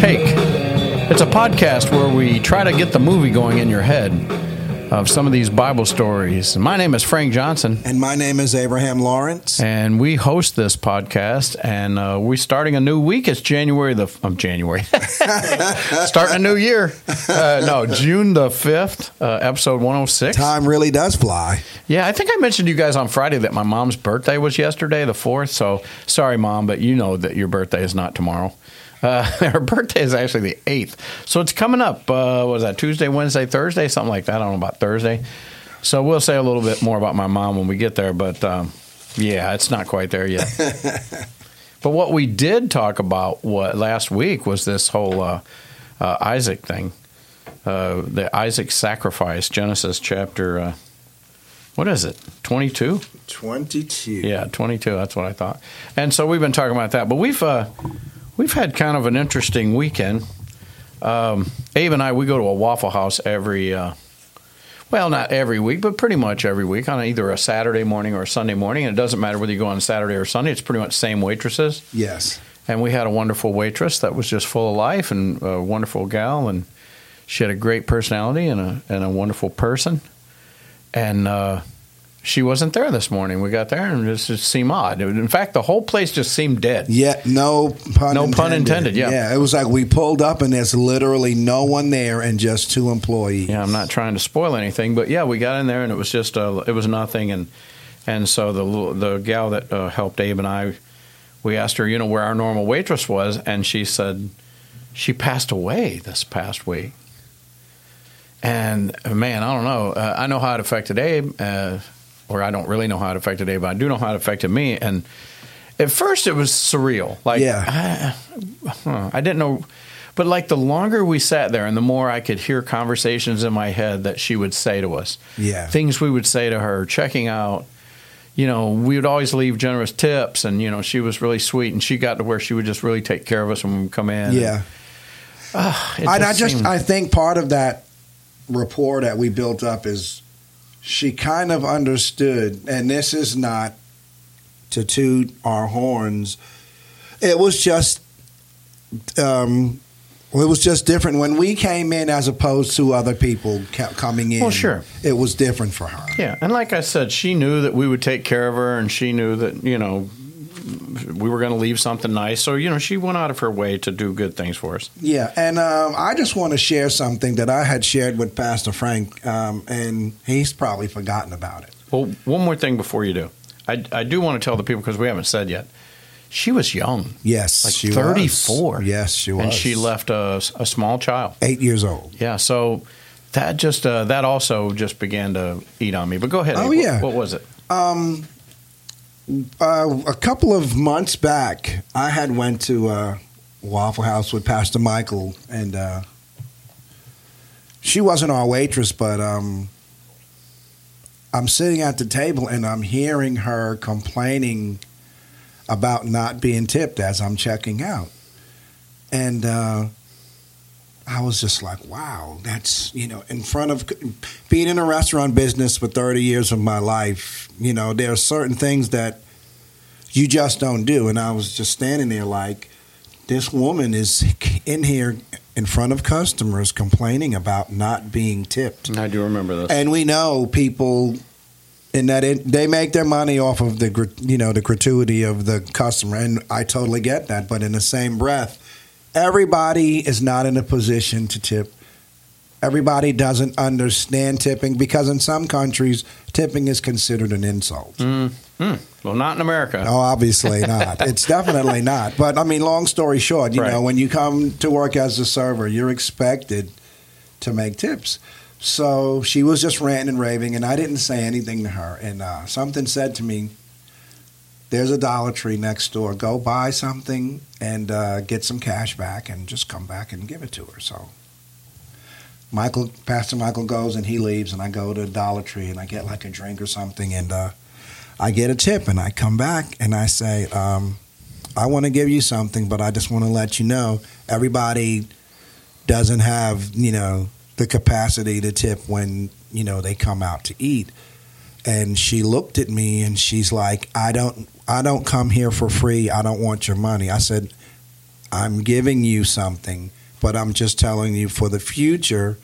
Take. It's a podcast where we try to get the movie going in your head of some of these Bible stories. My name is Frank Johnson. And my name is Abraham Lawrence. And we host this podcast, and we're starting a new week. It's January. Starting a new year. June the 5th, episode 106. Time really does fly. Yeah, I think I mentioned to you guys on Friday that my mom's birthday was yesterday, the 4th. So, sorry, Mom, but you know that your birthday is not tomorrow. Her birthday is actually the 8th. So it's coming up, Tuesday, Wednesday, Thursday, something like that. I don't know about Thursday. So we'll say a little bit more about my mom when we get there, but it's not quite there yet. But what we did talk about last week was this whole Isaac thing, the Isaac sacrifice, Genesis chapter, 22? 22. Yeah, 22, that's what I thought. And so we've been talking about that, but We've had kind of an interesting weekend. Abe and I, we go to a Waffle House not every week, but pretty much every week on either a Saturday morning or a Sunday morning. And it doesn't matter whether you go on Saturday or Sunday. It's pretty much the same waitresses. Yes. And we had a wonderful waitress that was just full of life and a wonderful gal. And she had a great personality and a wonderful person. And she wasn't there this morning. We got there, and it just seemed odd. In fact, the whole place just seemed dead. Yeah, no pun intended, yeah. Yeah, it was like we pulled up, and there's literally no one there and just two employees. Yeah, I'm not trying to spoil anything, but yeah, we got in there, and it was just it was nothing. And so the gal that helped Abe and I, we asked her, where our normal waitress was, and she said she passed away this past week. And, man, I don't know. I know how it affected Abe. I don't really know how it affected Abe, but I do know how it affected me. And at first it was surreal. Like, yeah. I didn't know. But, like, the longer we sat there and the more I could hear conversations in my head that she would say to us. Yeah. Things we would say to her, checking out. We would always leave generous tips. And, she was really sweet. And she got to where she would just really take care of us when we come in. Yeah. I think part of that rapport that we built up is she kind of understood, and this is not to toot our horns. It was just different when we came in as opposed to other people coming in. Well, sure. It was different for her. Yeah, and like I said, she knew that we would take care of her, and she knew that, we were going to leave something nice. So, she went out of her way to do good things for us. Yeah. And I just want to share something that I had shared with Pastor Frank, and he's probably forgotten about it. Well, one more thing before you do. I do want to tell the people, because we haven't said yet, she was young. Yes, like she 34. Was. Yes, she was. And she left a small child. 8 years old. Yeah. So that just that also just began to eat on me. But go ahead. Oh, Abe, yeah. What was it? A couple of months back, I had went to Waffle House with Pastor Michael, and she wasn't our waitress, but I'm sitting at the table, and I'm hearing her complaining about not being tipped as I'm checking out. And I was just like, wow, that's, in front of being in a restaurant business for 30 years of my life, there are certain things that you just don't do. And I was just standing there like, this woman is in here in front of customers complaining about not being tipped. I do remember this. And we know people in that they make their money off of the gratuity of the customer. And I totally get that. But in the same breath, everybody is not in a position to tip. Everybody doesn't understand tipping, because in some countries, tipping is considered an insult. Mm-hmm. Well, not in America. No, obviously not. It's definitely not. But, long story short, when you come to work as a server, you're expected to make tips. So she was just ranting and raving, and I didn't say anything to her. And something said to me, there's a Dollar Tree next door. Go buy something and get some cash back and just come back and give it to her. So Pastor Michael goes and he leaves, and I go to Dollar Tree and I get like a drink or something, and I get a tip, and I come back and I say, I want to give you something, but I just want to let you know everybody doesn't have, the capacity to tip when, they come out to eat. And she looked at me and she's like, I don't come here for free. I don't want your money. I said, I'm giving you something, but I'm just telling you for the future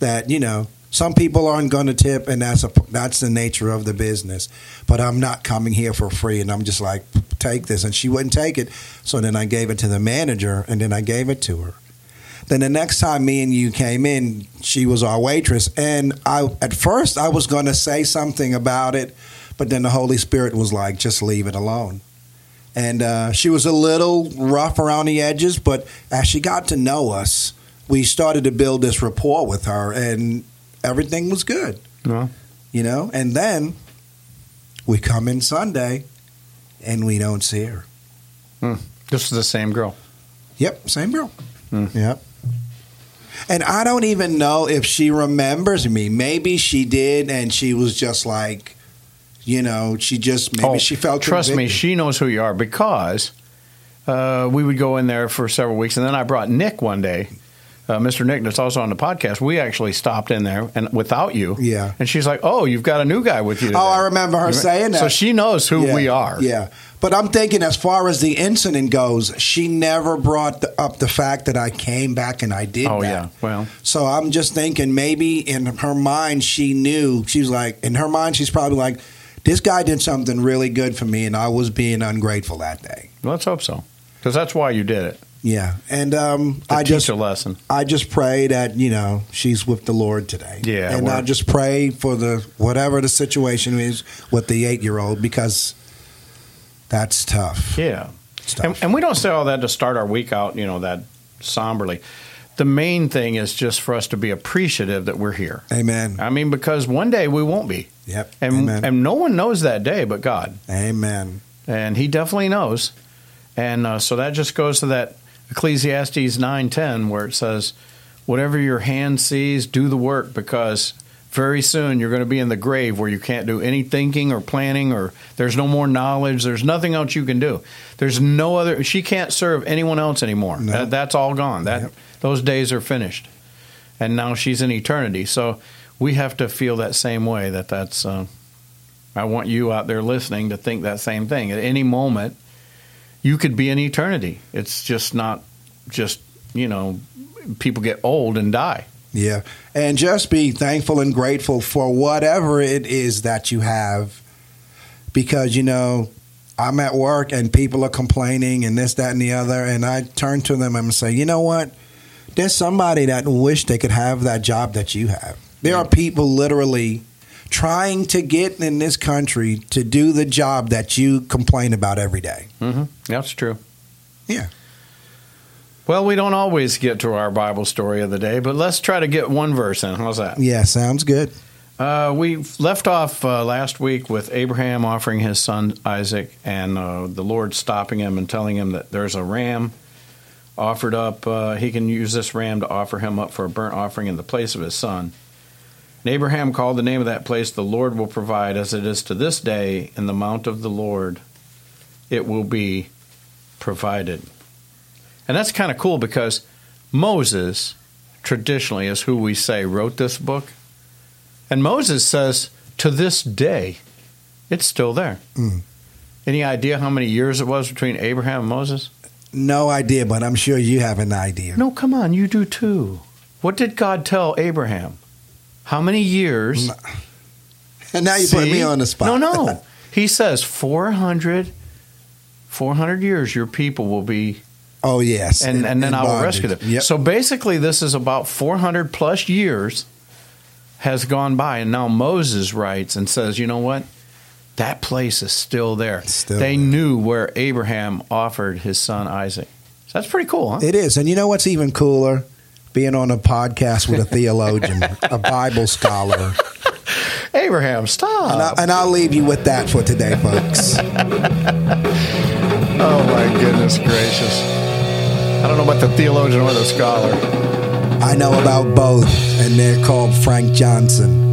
that, you know, some people aren't going to tip, and that's the nature of the business. But I'm not coming here for free, and I'm just like, take this. And she wouldn't take it, so then I gave it to the manager, and then I gave it to her. Then the next time me and you came in, she was our waitress, and at first I was going to say something about it, but then the Holy Spirit was like, just leave it alone. And she was a little rough around the edges, but as she got to know us, we started to build this rapport with her, and everything was good, yeah. You know. And then we come in Sunday, and we don't see her. Mm. This is the same girl. Yep, same girl. Mm. Yep. And I don't even know if she remembers me. Maybe she did, and she was just like, you know, she just she felt. Trust me, she knows who you are, because we would go in there for several weeks, and then I brought Nick one day. Mr. Nick, that's also on the podcast, we actually stopped in there and without you. Yeah. And she's like, oh, you've got a new guy with you today. Oh, I remember her saying that. So she knows who we are. Yeah. But I'm thinking, as far as the incident goes, she never brought up the fact that I came back and I did that. Oh, yeah. Well. So I'm just thinking, maybe in her mind, she knew. She's like, in her mind, she's probably like, this guy did something really good for me, and I was being ungrateful that day. Let's hope so. Because that's why you did it. Yeah, and I just pray that, you know, she's with the Lord today. Yeah, and I just pray for the whatever the situation is with the 8-year-old, because that's tough. Yeah, tough. And we don't say all that to start our week out, you know, that somberly. The main thing is just for us to be appreciative that we're here. Amen. I mean, because one day we won't be. Yep. And no one knows that day but God. Amen. And He definitely knows. And so that just goes to that Ecclesiastes 9:10, where it says, whatever your hand sees, do the work, because very soon you're going to be in the grave where you can't do any thinking or planning, or there's no more knowledge. There's nothing else you can do. There's no other. She can't serve anyone else anymore. No. That's all gone. Those days are finished. And now she's in eternity. So we have to feel that same way. I want you out there listening to think that same thing. At any moment, you could be in eternity. It's just not just, you know, people get old and die. Yeah. And just be thankful and grateful for whatever it is that you have. Because, you know, I'm at work and people are complaining and this, that, and the other. And I turn to them and say, you know what? There's somebody that wish they could have that job that you have. There are people literally trying to get in this country to do the job that you complain about every day. Mm-hmm. That's true. Yeah. Well, we don't always get to our Bible story of the day, but let's try to get one verse in. How's that? Yeah, sounds good. We left off last week with Abraham offering his son Isaac, and the Lord stopping him and telling him that there's a ram offered up. He can use this ram to offer him up for a burnt offering in the place of his son. And Abraham called the name of that place, the Lord will provide, as it is to this day in the mount of the Lord, it will be provided. And that's kind of cool, because Moses traditionally is who we say wrote this book. And Moses says, to this day, it's still there. Mm. Any idea how many years it was between Abraham and Moses? No idea, but I'm sure you have an idea. No, come on, you do too. What did God tell Abraham? How many years? And now you put me on the spot. No. He says 400 years your people will be. Oh, yes. And then I will rescue them. Yep. So basically this is about 400 plus years has gone by. And now Moses writes and says, you know what? That place is still there. They knew where Abraham offered his son Isaac. So that's pretty cool, huh? It is. And you know what's even cooler? Being on a podcast with a theologian, a Bible scholar. Abraham, stop. And I'll leave you with that for today, folks. Oh, my goodness gracious. I don't know about the theologian or the scholar. I know about both, and they're called Frank Johnson.